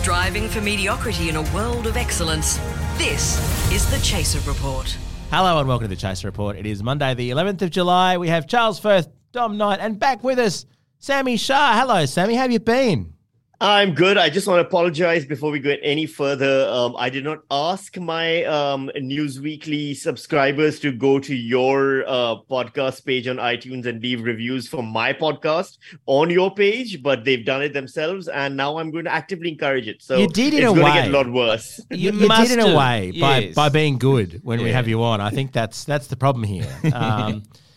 Striving for mediocrity in a world of excellence. This is The Chaser Report. Hello and welcome to The Chaser Report. It is Monday the 11th of July. We have Charles Firth, Dom Knight, and back with us, Sammy Shah. Hello, Sammy. How have you been? I'm good. I just want to apologize before we get any further. I did not ask my Newsweekly subscribers to go to your podcast page on iTunes and leave reviews for my podcast on your page, but they've done it themselves, and now I'm going to actively encourage it. So you did in it's a going way. To get a lot worse. You did in a way by being good when we have you on. I think that's the problem here.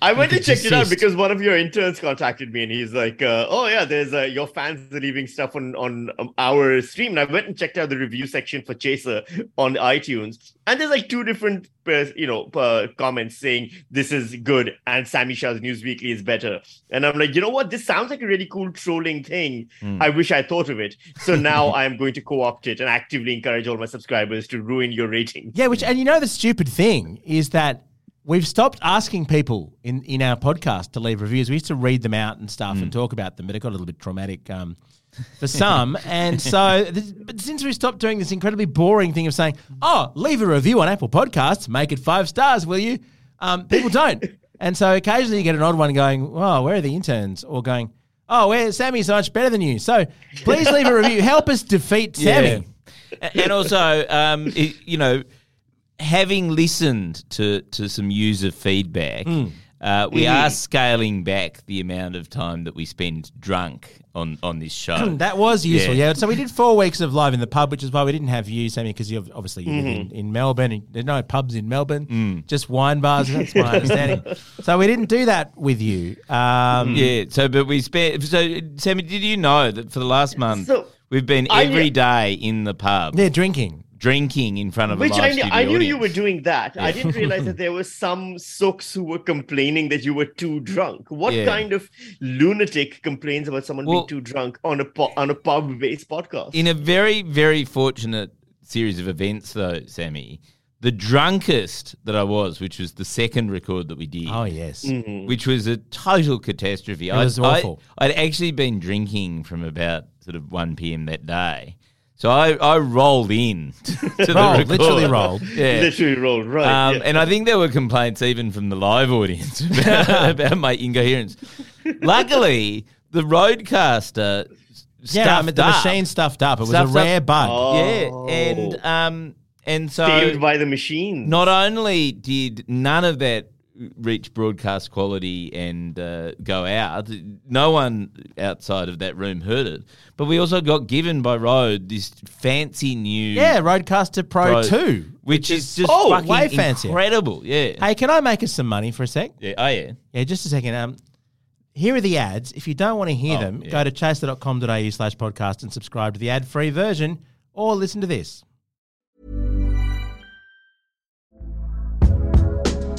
I went and checked it out because one of your interns contacted me and he's like, there's your fans are leaving stuff on our stream. And I went and checked out the review section for Chaser on iTunes. And there's like two different, comments saying this is good and Sammy Shah's Newsweekly is better. And I'm like, you know what? This sounds like a really cool trolling thing. I wish I thought of it. So now I'm going to co-opt it and actively encourage all my subscribers to ruin your rating. Yeah, the stupid thing is that we've stopped asking people in our podcast to leave reviews. We used to read them out and stuff and talk about them, but it got a little bit traumatic for some. And so since we stopped doing this incredibly boring thing of saying, leave a review on Apple Podcasts, make it 5 stars, will you? People don't. And so occasionally you get an odd one going, where are the interns? Or going, Sammy's so much better than you. So please leave a review. Help us defeat Sammy. Yeah. And also, having listened to some user feedback, we are scaling back the amount of time that we spend drunk on this show. That was useful, yeah. So we did 4 weeks of live in the pub, which is why we didn't have you, Sammy, because you're obviously in Melbourne. And there are no pubs in Melbourne, just wine bars. That's my understanding. So we didn't do that with you. But we spent. So Sammy, did you know that for the last month we've been every day in the pub? Yeah, drinking in front of a live studio audience. I knew you were doing that. Yeah. I didn't realize that there were some sooks who were complaining that you were too drunk. What kind of lunatic complains about someone being too drunk on a pub-based podcast? In a very, very fortunate series of events, though, Sammy, the drunkest that I was, which was the second record that we did. Oh, yes. Mm-hmm. Which was a total catastrophe. It was awful. I'd actually been drinking from about sort of 1 p.m. that day. So I rolled in to the record. Literally rolled. Yeah. Literally rolled, right. And I think there were complaints even from the live audience about my incoherence. Luckily, the roadcaster machine stuffed up. It was a rare bug. Oh. Yeah, and so saved by the machine. Not only did none of that reach broadcast quality and go out. No one outside of that room heard it. But we also got given by Rode this fancy new... Yeah, Rodecaster Pro 2. Which is just fucking way fancier. Incredible, yeah. Hey, can I make us some money for a sec? Yeah, Yeah, just a second. Here are the ads. If you don't want to hear them, go to chaser.com.au/podcast and subscribe to the ad-free version or listen to this.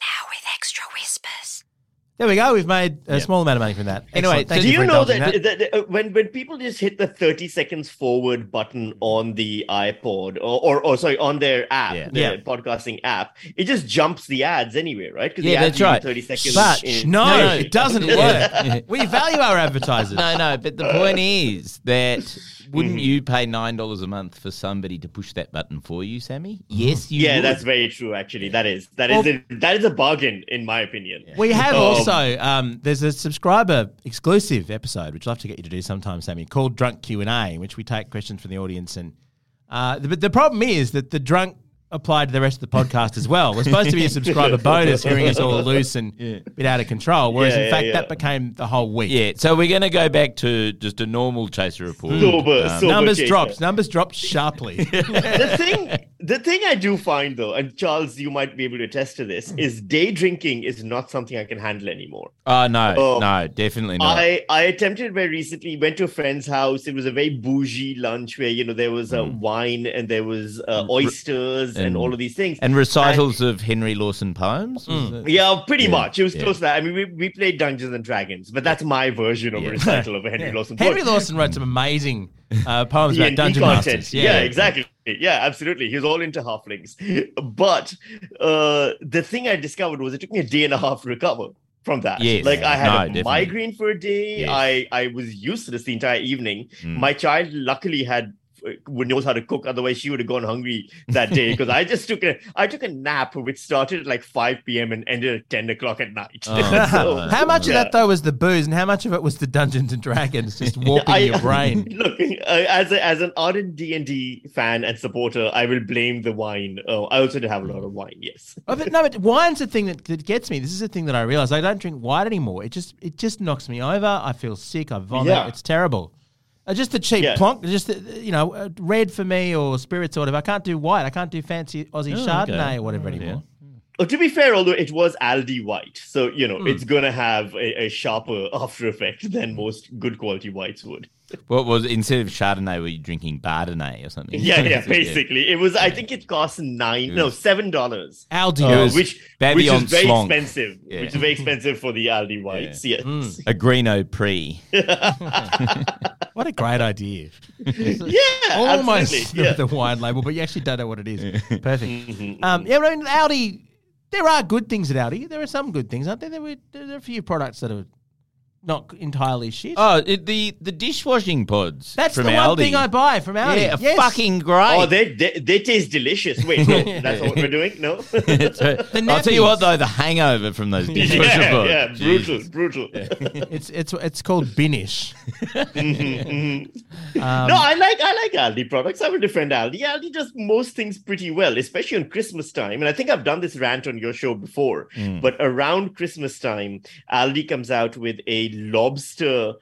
Now with extra whispers. There we go. We've made a small amount of money from that. Anyway, do you know that when people just hit the 30 seconds forward button on the iPod or on their app, podcasting app, it just jumps the ads anyway, right? Because the ads are 30 seconds. But no, it doesn't work. We value our advertisers. No, but the point is that wouldn't you pay $9 a month for somebody to push that button for you, Sammy? Yes, you would. That's very true, actually. That is a bargain, in my opinion. Yeah. We have also, there's a subscriber exclusive episode, which I'll have to get you to do sometime, Sammy, called Drunk Q&A, in which we take questions from the audience. And the problem is that the drunk apply to the rest of the podcast as well. We're supposed to be a subscriber bonus, hearing us all loose and a bit out of control, whereas in fact that became the whole week. Yeah, so we're going to go back to just a normal Chaser Report. Numbers dropped sharply. The thing I do find, though, and Charles, you might be able to attest to this, is day drinking is not something I can handle anymore. No, definitely not. I attempted very recently, went to a friend's house. It was a very bougie lunch where, you know, there was wine and there was oysters and all of these things. And recitals of Henry Lawson poems? Yeah, pretty much. It was close to that. I mean, we played Dungeons and Dragons, but that's my version of a recital of Henry Lawson poems. Henry Lawson wrote some amazing poems about dungeon masters. Yeah, exactly. Yeah, absolutely. He was all into halflings. But the thing I discovered was it took me a day and a half to recover from that. Yes. Like I had a migraine for a day. Yes. I was useless the entire evening. My child luckily knows how to cook. Otherwise, she would have gone hungry that day because I just took a nap which started at like 5 p.m. and ended at 10 o'clock at night. So, how much of that, though, was the booze and how much of it was the Dungeons and Dragons just warping your brain? Look, as an ardent D&D fan and supporter, I will blame the wine. Oh, I also did have a lot of wine, yes. But wine's a thing that gets me. This is a thing that I realize. I don't drink wine anymore. It just knocks me over. I feel sick. I vomit. Yeah. It's terrible. Just the cheap plonk, just red for me or spirits or whatever. I can't do white. I can't do fancy Aussie Chardonnay or whatever anymore. Yeah. Oh, to be fair, although it was Aldi white, so it's going to have a sharper after effect than most good quality whites would. What was instead of Chardonnay, were you drinking Bardonnay or something? Yeah, basically. It was. I think it cost $7. Aldi, which is very expensive for the Aldi whites. Yeah. Yes, a Greeno Pre. What a great idea! Almost the wine label, but you actually don't know what it is. Yeah. Perfect. Mm-hmm. I mean, Aldi. There are good things at Aldi. There are some good things, aren't there? There are a few products that are not entirely shit. Oh, the dishwashing pods. That's from the one Aldi. Thing I buy from Aldi. Yeah, fucking great. Oh, they taste delicious. Wait, no, that's not what we're doing? No? I'll tell you what, though, the hangover from those dishwasher pods. Yeah, brutal. Yeah. It's called Binish. No, I like Aldi products. I would defend Aldi. Aldi does most things pretty well, especially on Christmas time. And I think I've done this rant on your show before, but around Christmas time, Aldi comes out with a lobster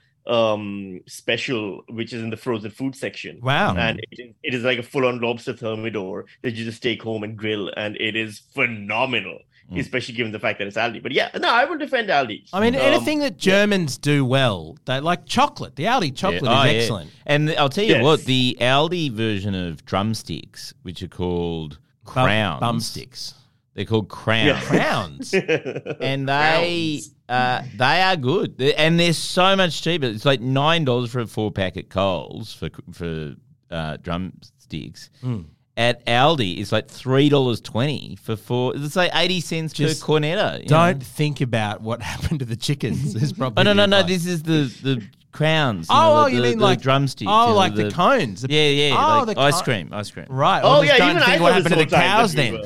special, which is in the frozen food section. Wow. And it is like a full-on lobster thermidor that you just take home and grill, and it is phenomenal, especially given the fact that it's Aldi. But I will defend Aldi. I mean, anything that Germans do well, they like chocolate. The Aldi chocolate is excellent. Yeah. And I'll tell you what, the Aldi version of drumsticks, which are called crowns. Bumsticks. They're called crowns. Yeah. Crowns. And they are good. And they're so much cheaper. It's like $9 for a 4-pack at Coles for drumsticks. At Aldi, it's like $3.20 for 4. It's like 80 cents per Cornetta. Don't think about what happened to the chickens. No. This is the crowns. You mean like drumsticks? Oh, like the cones. Ice cream. Right. Even I thought this whole time cows then.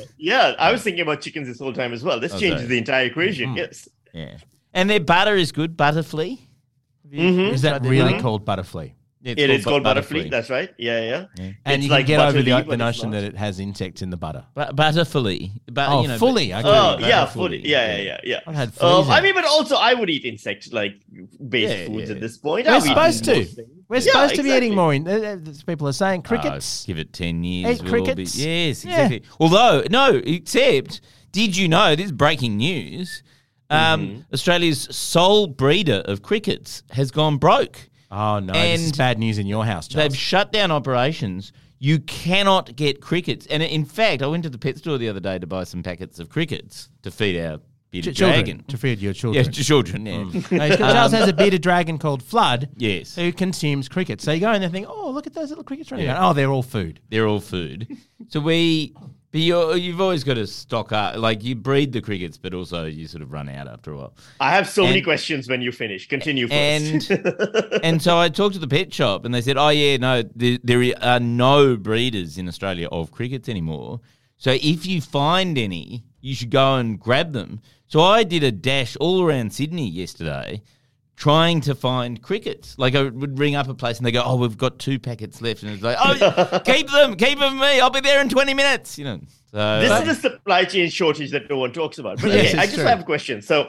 I was thinking about chickens this whole time as well. This changes the entire equation. Yes. Yeah. And their butter is good. Butterflea. Mm-hmm. Is that really called Butterflea? It's called Butterflea. That's right. Yeah. And you can get over the notion that it has insects in the butter. Butterflea. Fully. Fully. Yeah. I've had fully. But also I would eat insect-based foods at this point. We're supposed to. We're supposed to be eating more. People are saying crickets. Give it 10 years. Eat crickets. Yes, exactly. Although, did you know, this is breaking news, Australia's sole breeder of crickets has gone broke. Oh, no, and this is bad news in your house, Charles. They've shut down operations. You cannot get crickets. And in fact, I went to the pet store the other day to buy some packets of crickets to feed our bearded dragon. To feed your children. Yeah, children, yeah. Charles has a bearded dragon called Flood who consumes crickets. So you go in there and think, oh, look at those little crickets running around. Oh, they're all food. So we... But you've always got to stock up. Like, you breed the crickets, but also you sort of run out after a while. I have so many questions when you finish. Continue first. And so I talked to the pet shop, and they said, there are no breeders in Australia of crickets anymore. So if you find any, you should go and grab them. So I did a dash all around Sydney yesterday trying to find crickets. Like, I would ring up a place and they go, we've got 2 packets left. And it's like, keep them for me. I'll be there in 20 minutes. So, this is the supply chain shortage that no one talks about. But yes, okay, I just have a question. So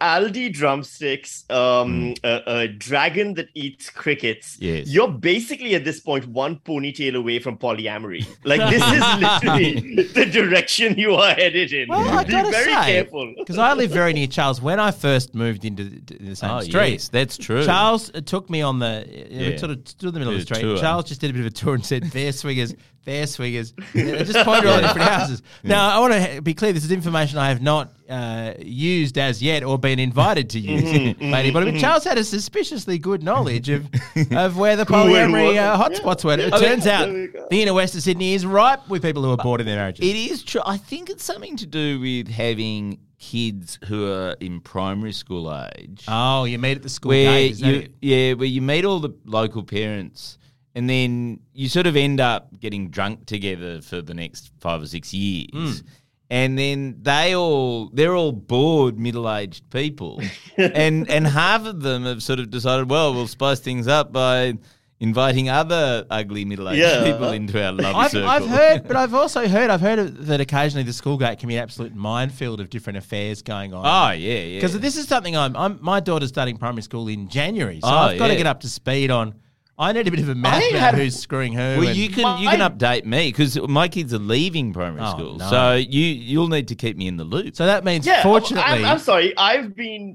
Aldi drumsticks, a dragon that eats crickets. Yes. You're basically at this point one ponytail away from polyamory. Like, this is literally the direction you are headed in. Well, I gotta be very careful. Because I live very near Charles. When I first moved into the same street, yes, that's true. Charles took me on the sort of stood in the middle of the street. Tour. Charles just did a bit of a tour and said, "They're swingers." They're swingers. They just pointed all the different houses. Yeah. Now, I want to be clear. This is information I have not used as yet or been invited to use. But Charles had a suspiciously good knowledge of where the polyamory hotspots were. It turns out the inner west of Sydney is ripe with people who are bored in their marriages. It is true. I think it's something to do with having kids who are in primary school age. Oh, you meet at the school gate. Yeah, where you meet all the local parents. And then you sort of end up getting drunk together for the next 5 or 6 years. Mm. And then they're all bored middle-aged people. and half of them have sort of decided, well, we'll spice things up by inviting other ugly middle-aged people into our love circle. I've heard that occasionally the school gate can be an absolute minefield of different affairs going on. Oh, yeah. Because this is something my daughter's starting primary school in January. So I've got to get up to speed on. I need a bit of a map about who's screwing her. Well, you can update me because my kids are leaving primary school. No. So you'll need to keep me in the loop. So that means, fortunately... I'm sorry.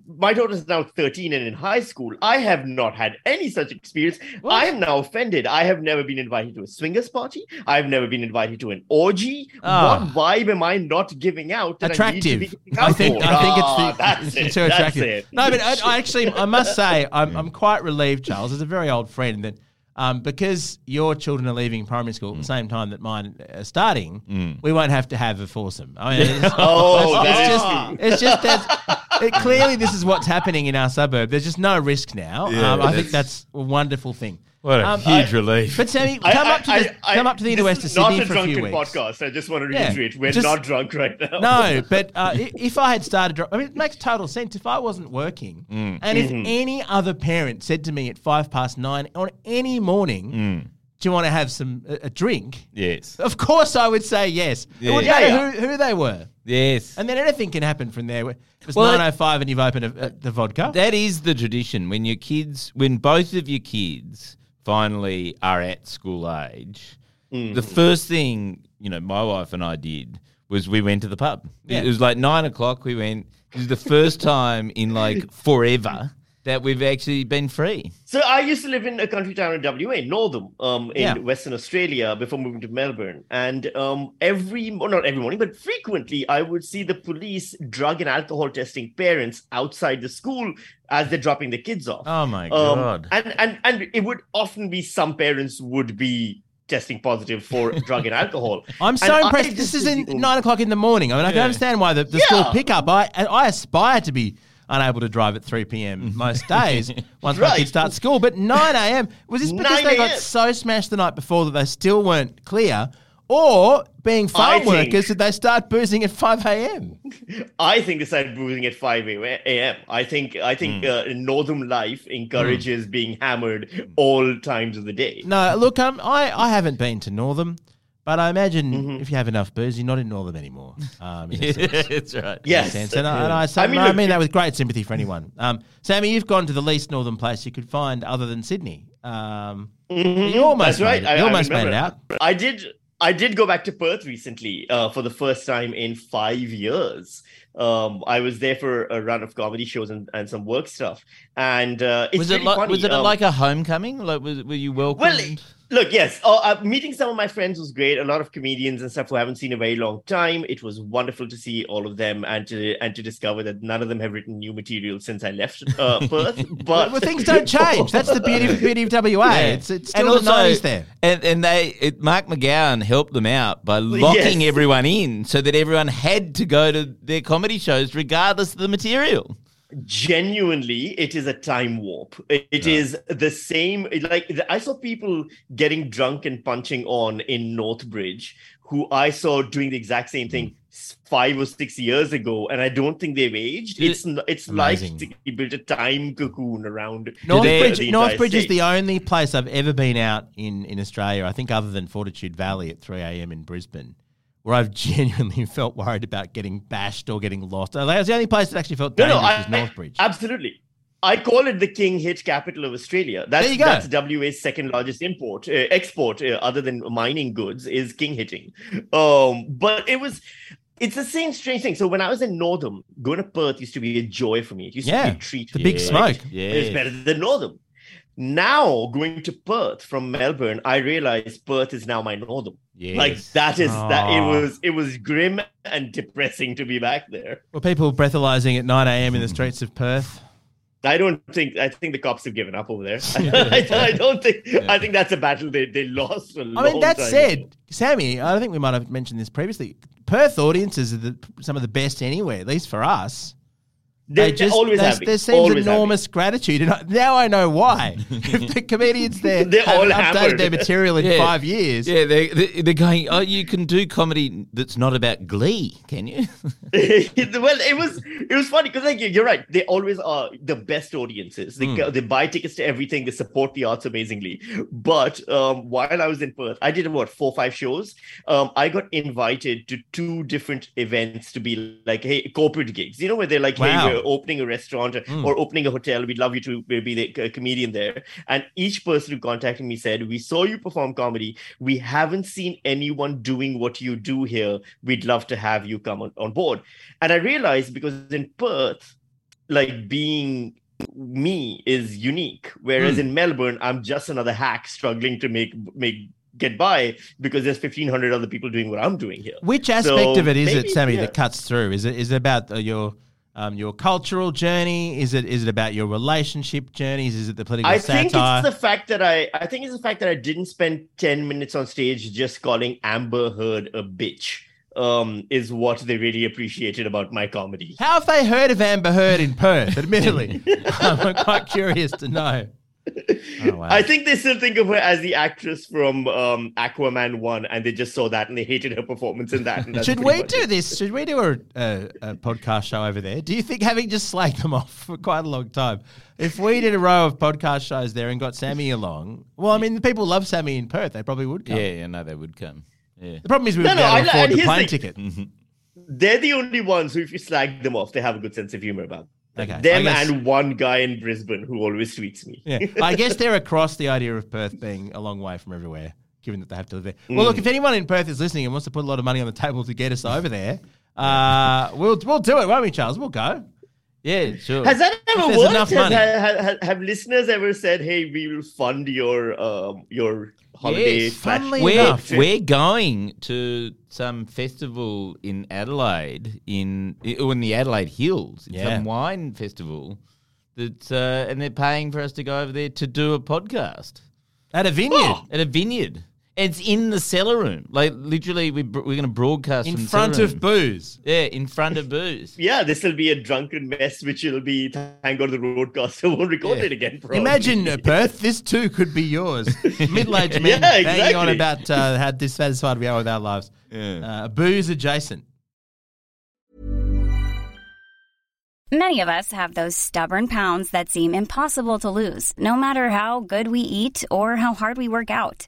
My daughter's now 13 and in high school. I have not had any such experience. What? I am now offended. I have never been invited to a swingers party. I've never been invited to an orgy. Oh. What vibe am I not giving out? Attractive. I think it's too attractive. It. No, but I must say, I'm quite relieved, Charles, as a very old friend, that because your children are leaving primary school at the same time that mine are starting, we won't have to have a foursome. I mean, clearly this is what's happening in our suburb. There's just no risk now. Yeah, I think that's a wonderful thing. What a huge relief! But Sammy, come up to the inner west of Sydney for a few weeks. Not a drunken podcast. I just want to reiterate, we're not drunk right now. No, but if I had started, it makes total sense. If I wasn't working, and if any other parent said to me at 9:05 on any morning, "Do you want to have a drink?" Yes, of course I would say yes. It wouldn't matter who they were. Yes, and then anything can happen from there. It's 9:05 and you've opened the vodka. That is the tradition when both of your kids finally are at school age, the first thing, my wife and I did was we went to the pub. Yeah. It was like 9:00 we went. It was the first time in like forever that we've actually been free. So I used to live in a country town in WA, Northam, in Western Australia before moving to Melbourne. And not every morning, but frequently I would see the police drug and alcohol testing parents outside the school as they're dropping the kids off. Oh, my God. And it would often be some parents would be testing positive for drug and alcohol. I'm so impressed. This is in 9:00 in the morning. I mean, I can understand why the school pickup. I aspire to be unable to drive at 3 p.m. most days once my kids start school. But 9 a.m. was this because they got so smashed the night before that they still weren't clear? Or being farm workers, did they start boozing at 5 a.m? I think they started boozing at 5 a.m. I think Northern life encourages being hammered all times of the day. No, look, I haven't been to Northam. But I imagine if you have enough booze, you're not in Northern anymore. That's right. Yes. I mean that with great sympathy for anyone. Sammy, you've gone to the least northern place you could find other than Sydney. You almost made it out. I did go back to Perth recently for the first time in 5 years. I was there for a run of comedy shows and some work stuff. And funny. Was it like a homecoming? Like, were you welcomed? Well, look, yes. Meeting some of my friends was great. A lot of comedians and stuff who I haven't seen in a very long time. It was wonderful to see all of them and to discover that none of them have written new material since I left Perth. But well, things don't change. That's the beauty of WA. Yeah. It's still the 90s there. And Mark McGowan helped them out by locking everyone in so that everyone had to go to their comedy shows regardless of the material. Genuinely, it is a time warp. It is the same. Like, I saw people getting drunk and punching on in Northbridge who I saw doing the exact same thing 5 or 6 years ago, and I don't think they've aged. It's like to build a time cocoon around Northbridge is the only place I've ever been out in Australia, I think, other than Fortitude Valley at 3 a.m. in Brisbane, where I've genuinely felt worried about getting bashed or getting lost. Like, it's the only place that actually felt dangerous is Northbridge. Absolutely. I call it the King H capital of Australia. That's WA's second largest export, other than mining goods, is King hitting. But it's the same strange thing. So when I was in Northam, going to Perth used to be a joy for me. It used to be a treat. The big smoke. Yeah. It was better than Northam. Now, going to Perth from Melbourne, I realized Perth is now my Northam. Yes. Like, that is that. It was grim and depressing to be back there. Were people breathalyzing at 9 a.m. in the streets of Perth? I think the cops have given up over there. I think that's a battle they lost. That said, Sammy, I think we might have mentioned this previously. Perth audiences are some of the best anywhere, at least for us. There seems always enormous gratitude, and now I know why. The comedians there haven't updated their material in 5 years. Yeah, they're going, oh, you can do comedy that's not about Glee, can you? Well, it was funny because, like, you're right. They always are the best audiences. They buy tickets to everything. They support the arts amazingly. But while I was in Perth, I did about 4 or 5 shows. I got invited to 2 different events to be like, hey, corporate gigs. You know, where they're like, wow. Hey, opening a restaurant or opening a hotel. We'd love you to be the comedian there. And each person who contacted me said, we saw you perform comedy. We haven't seen anyone doing what you do here. We'd love to have you come on board. And I realized, because in Perth, like, being me is unique. Whereas in Melbourne, I'm just another hack struggling to get by, because there's 1,500 other people doing what I'm doing here. Which aspect of it is it, Sammy, that cuts through? Is it about your cultural journey? Is it about your relationship journeys? Is it the political satire? I think it's the fact that I didn't spend 10 minutes on stage just calling Amber Heard a bitch. Is what they really appreciated about my comedy. How have they heard of Amber Heard in Perth? Admittedly, I'm quite curious to know. Oh, wow. I think they still think of her as the actress from Aquaman 1, and they just saw that and they hated her performance in that. And should we do this? Should we do a podcast show over there? Do you think, having just slagged them off for quite a long time, if we did a row of podcast shows there and got Sammy along? Well, I mean, the people love Sammy in Perth. They probably would come. Yeah, no, they would come. Yeah. The problem is we wouldn't be able to afford the plane ticket. Mm-hmm. They're the only ones who, if you slag them off, they have a good sense of humor about them. Okay. Them and one guy in Brisbane who always tweets me. Yeah. I guess they're across the idea of Perth being a long way from everywhere, given that they have to live there. Well, look, if anyone in Perth is listening and wants to put a lot of money on the table to get us over there, we'll do it, won't we, Charles? We'll go. Yeah, sure. Has that ever worked? Have listeners ever said, hey, we will fund your holiday? Yes, we're going to some festival in Adelaide, in the Adelaide Hills. It's some wine festival, and they're paying for us to go over there to do a podcast. At a vineyard. It's in the cellar room. Like, literally, we're going to broadcast in front of booze. Yeah, in front of booze. Yeah, this will be a drunken mess, which will be, thank God the roadcaster won't record it again. Probably. Imagine, Perth, this too could be yours. Middle-aged men banging on about how dissatisfied we are with our lives. Yeah. Booze adjacent. Many of us have those stubborn pounds that seem impossible to lose, no matter how good we eat or how hard we work out.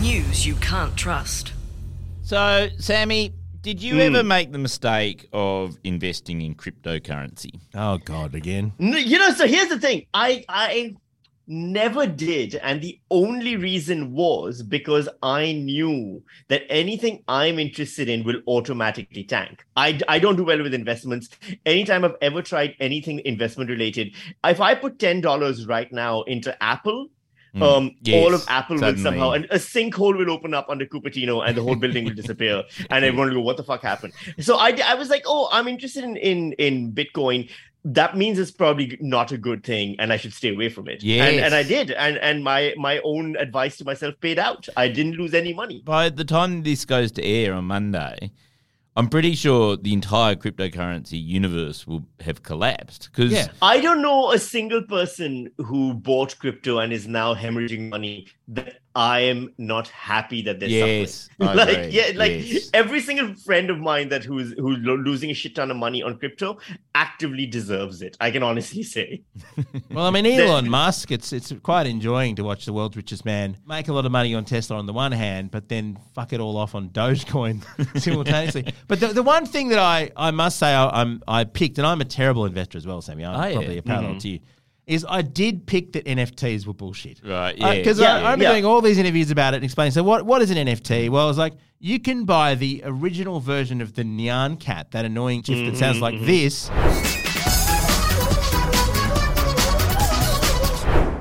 News you can't trust. So, Sammy, did you ever make the mistake of investing in cryptocurrency? Oh, God, again. You know, so here's the thing. I never did, and the only reason was because I knew that anything I'm interested in will automatically tank. I don't do well with investments. Anytime I've ever tried anything investment-related, if I put $10 right now into Apple, all of Apple will somehow, and a sinkhole will open up under Cupertino, and the whole building will disappear, and everyone will go, what the fuck happened? So I was like, oh, I'm interested in Bitcoin. That means it's probably not a good thing, and I should stay away from it. Yes. And I did, and my own advice to myself paid out. I didn't lose any money. By the time this goes to air on Monday, I'm pretty sure the entire cryptocurrency universe will have collapsed. Because I don't know a single person who bought crypto and is now hemorrhaging money that I am not happy that they're suffering. Every single friend of mine that who's losing a shit ton of money on crypto actively deserves it. I can honestly say. Well, I mean, Elon Musk, it's quite enjoying to watch the world's richest man make a lot of money on Tesla on the one hand, but then fuck it all off on Dogecoin simultaneously. But the one thing that I must say I picked, and I'm a terrible investor as well, Sammy. I'm probably a parallel to you. Is I did pick that NFTs were bullshit. Right, yeah. Because I remember doing all these interviews about it and explaining, so what is an NFT? Well, I was like, you can buy the original version of the Nyan Cat, that annoying GIF that sounds like this.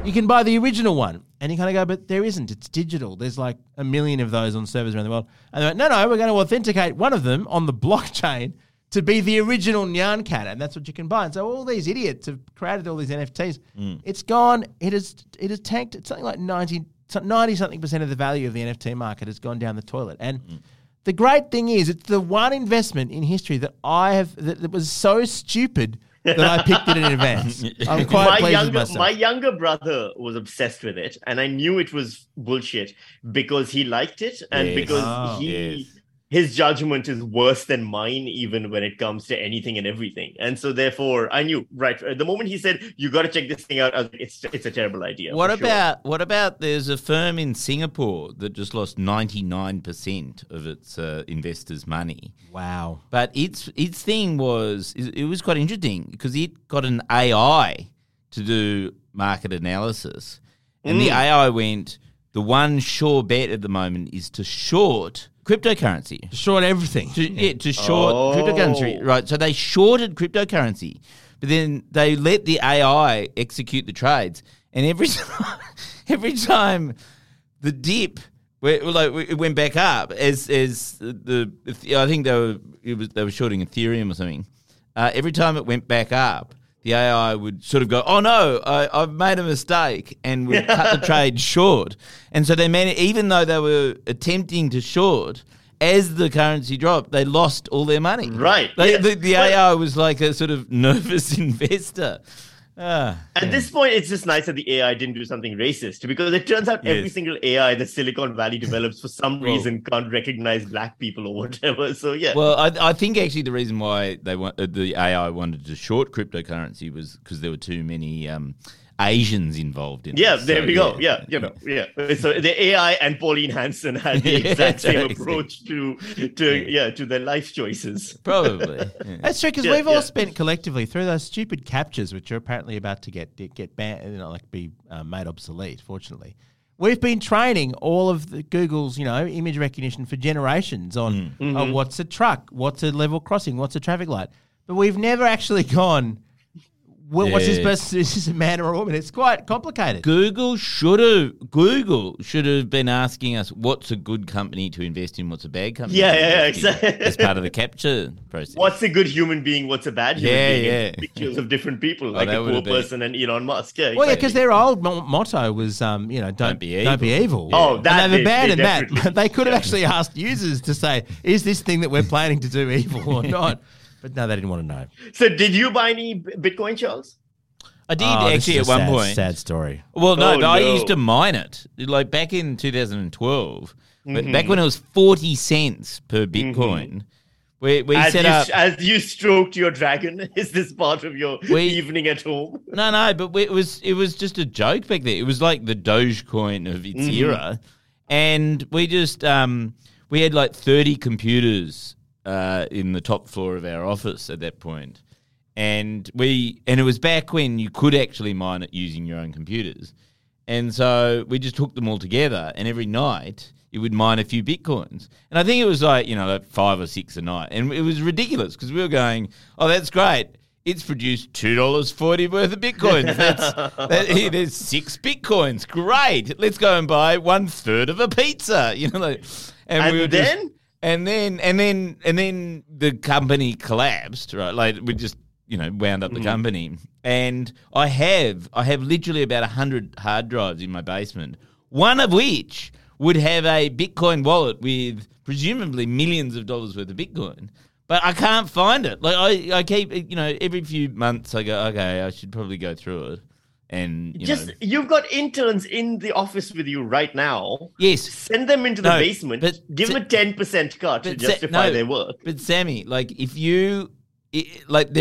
You can buy the original one. And you kind of go, but there isn't. It's digital. There's like a million of those on servers around the world. And they're like, no, we're going to authenticate one of them on the blockchain to be the original Nyan Cat, and that's what you can buy. And so all these idiots have created all these NFTs. It's gone. It has tanked. It's something like 90-something% of the value of the NFT market has gone down the toilet. And the great thing is it's the one investment in history that I have that was so stupid that I picked it in advance. I'm quite pleased with myself. My younger brother was obsessed with it, and I knew it was bullshit because he liked it and his judgment is worse than mine, even when it comes to anything and everything. And so therefore I knew, right, the moment he said, you got to check this thing out, I was like, it's a terrible idea. What about there's a firm in Singapore that just lost 99% of its investors' money. Wow. But its thing was, it was quite interesting because it got an AI to do market analysis. And the AI went, the one sure bet at the moment is to short cryptocurrency. Short everything. To short cryptocurrency. Right. So they shorted cryptocurrency, but then they let the AI execute the trades. And every time the dip, it went back up I think they were shorting Ethereum or something. Every time it went back up, the AI would sort of go, oh no, I've made a mistake, and would cut the trade short. And so they made it, even though they were attempting to short, as the currency dropped, they lost all their money. Right. The AI was like a sort of nervous investor. At this point, it's just nice that the AI didn't do something racist, because it turns out every single AI that Silicon Valley develops for some reason can't recognize black people or whatever. So yeah. Well, I think actually the reason why the AI wanted to short cryptocurrency was because there were too many Asians involved in it. Yeah, there we go. Yeah, you know. Yeah. So the AI and Pauline Hanson had the exact same approach to their life choices. Probably. Yeah. That's true, because we've all spent collectively through those stupid captures, which are apparently about to get banned, made obsolete, fortunately. We've been training all of the Google's, image recognition for generations on what's a truck, what's a level crossing, what's a traffic light. But we've never actually gone, what's this person? Is this a man or a woman? It's quite complicated. Google should have been asking us what's a good company to invest in, what's a bad company. Yeah, exactly. As part of the capture process. What's a good human being? What's a bad human being? Yeah, pictures of different people, like a poor person and Elon Musk. Yeah. Well, because their old motto was, don't be evil. Yeah. Oh, that. And they've abandoned that. They could have actually asked users to say, is this thing that we're planning to do evil or not? But no, they didn't want to know. So did you buy any Bitcoin, Charles? I did actually at one point. Sad story. Well, no. I used to mine it. Like back in 2012, but back when it was 40 cents per Bitcoin, we set up. As you stroked your dragon, is this part of your evening at home? No, but it was just a joke back then. It was like the Dogecoin of its era. And we just, we had like 30 computers in the top floor of our office at that point. And it was back when you could actually mine it using your own computers. And so we just took them all together, and every night it would mine a few Bitcoins. And I think it was like 5 or 6 a night. And it was ridiculous because we were going, oh, that's great. It's produced $2.40 worth of Bitcoins. There's 6 Bitcoins. Great. Let's go and buy 1/3 of a pizza. And then the company collapsed, right? Like we just, wound up the company. And I have literally about 100 hard drives in my basement, one of which would have a Bitcoin wallet with presumably millions of dollars worth of Bitcoin. But I can't find it. Like I keep, every few months I go, okay, I should probably go through it. And you've got interns in the office with you right now. Yes, send them into the basement. But give them a 10% cut to justify their work. But Sammy, there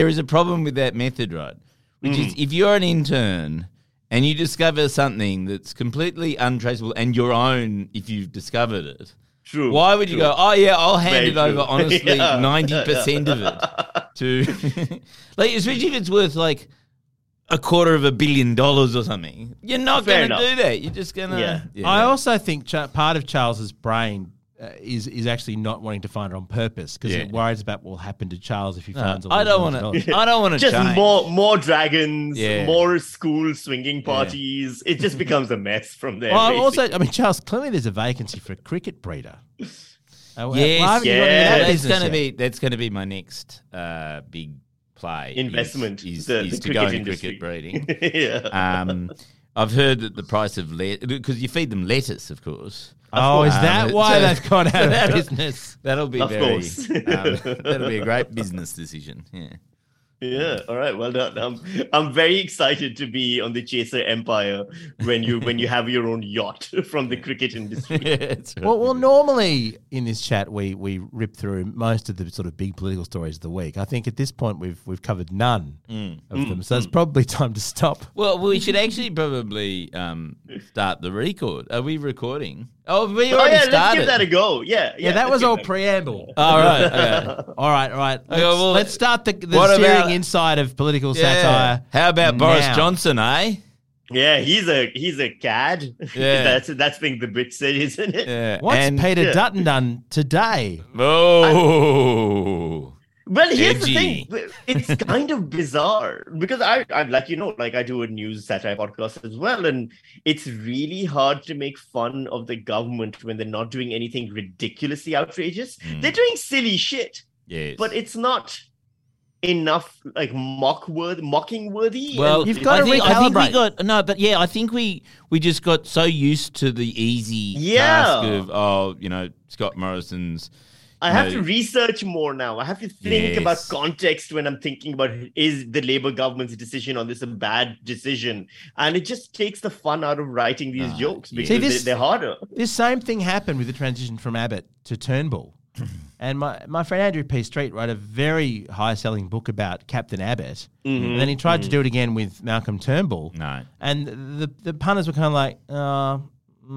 is a problem with that method, right? Which is if you're an intern and you discover something that's completely untraceable and your own, if you've discovered it. True. Why would you go, oh, yeah, I'll hand it over, honestly, 90% of it to... especially if it's worth, $250 million or something. You're not going to do that. You're just going to... Yeah. Yeah. I also think part of Charles's brain is actually not wanting to find it on purpose because it worries about what will happen to Charles if he finds all this. I don't want to change. Just more dragons, more school swinging parties. It just becomes a mess from there. Well, also, Charles, clearly there's a vacancy for a cricket breeder. That's going to be my next big play. Investment is to go in cricket breeding. Yeah. I've heard that the price of because you feed them lettuce, of course. Oh, is that why they've gone out of business? That'll be that'll be a great business decision. Yeah. Yeah. All right. Well done. I'm very excited to be on the Chaser Empire when you have your own yacht from the cricket industry. Yeah, right. Well, normally in this chat we rip through most of the sort of big political stories of the week. I think at this point we've covered none of them, so it's probably time to stop. Well, we should actually probably start the record. Are we recording? Oh, we already started. Let's give that a go. Yeah, that was all preamble. All right. Okay. All right. Let's start the steering inside of political satire. How about Boris Johnson, eh? Yeah, he's a cad. Yeah. That's being the Brits said, isn't it? Yeah. What's Peter Dutton done today? Oh. Well, here's the thing. It's kind of bizarre because I'm I do a news satire podcast as well. And it's really hard to make fun of the government when they're not doing anything ridiculously outrageous. They're doing silly shit. Yes. But it's not enough mocking worthy. Well, you've got to recalibrate. I think we just got so used to the easy task of, Scott Morrison's. I have to research more now. I have to think about context when I'm thinking about, is the Labour government's decision on this a bad decision? And it just takes the fun out of writing these jokes because they're harder. This same thing happened with the transition from Abbott to Turnbull. And my friend Andrew P. Street wrote a very high-selling book about Captain Abbott. Mm-hmm. And then he tried to do it again with Malcolm Turnbull. No. And the punters were kind of like, no,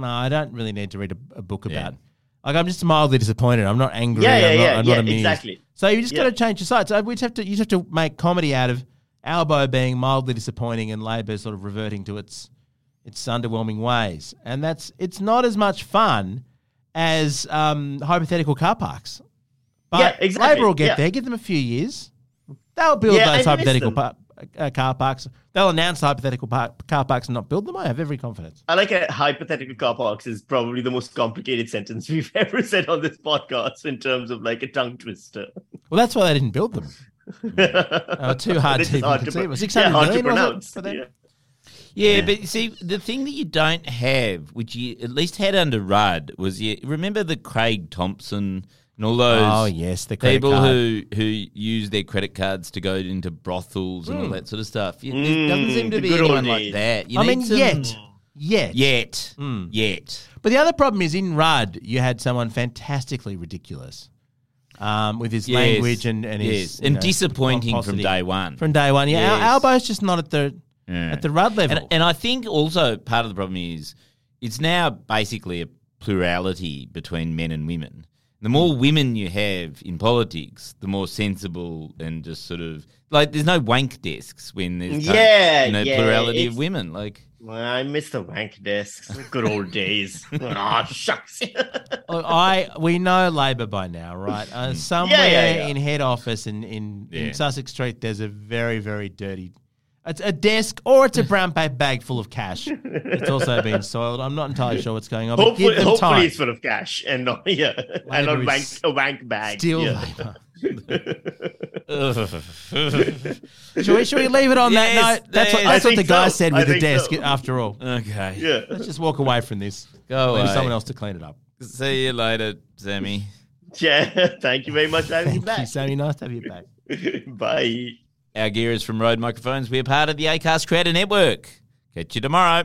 I don't really need to read a book about it. I'm just mildly disappointed. I'm not angry. I'm not amused. Exactly. So you just got to change your sights. So you just have to make comedy out of Albo being mildly disappointing and Labor sort of reverting to its underwhelming ways. And it's not as much fun as hypothetical car parks. But Labor will get there. Give them a few years. They'll build those hypothetical car parks. They'll announce hypothetical car parks and not build them. I have every confidence. I like a hypothetical car parks is probably the most complicated sentence we've ever said on this podcast in terms of a tongue twister. Well, that's why they didn't build them. Too hard to conceive. 600 million to pronounce. But see, the thing that you don't have, which you at least had under Rudd, was remember the Craig Thompson and all those the people who use their credit cards to go into brothels and all that sort of stuff. There doesn't seem to be anyone like that. Yet. But the other problem is in Rudd, you had someone fantastically ridiculous with his language and his... And disappointing pomposity. From day one. Yeah, yes. Albo's just not at the Rudd level. And I think also part of the problem is it's now basically a plurality between men and women. The more women you have in politics, the more sensible and just sort of there's no wank desks when there's plurality of women. I miss the wank desks, good old days. Shucks. We know Labor by now, right? Somewhere in head office in Sussex Street, there's a very very dirty. It's a desk or it's a brown paper bag full of cash. It's also been soiled. I'm not entirely sure what's going on. Hopefully it's full of cash and not a wank bag. Still Labour. Should we leave it on that note? That's what the guy said with the desk after all. Okay. Yeah. Let's just walk away from this. Go away. Leave someone else to clean it up. See you later, Sammy. Yeah, thank you very much for having me back. Sammy, nice to have you back. Bye. Our gear is from Rode Microphones. We're part of the Acast Creator Network. Catch you tomorrow.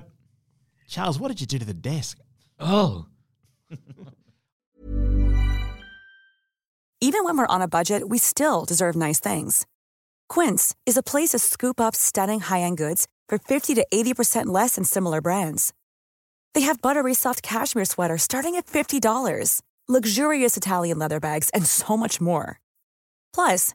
Charles, what did you do to the desk? Oh. Even when we're on a budget, we still deserve nice things. Quince is a place to scoop up stunning high-end goods for 50 to 80% less than similar brands. They have buttery soft cashmere sweaters starting at $50, luxurious Italian leather bags, and so much more. Plus,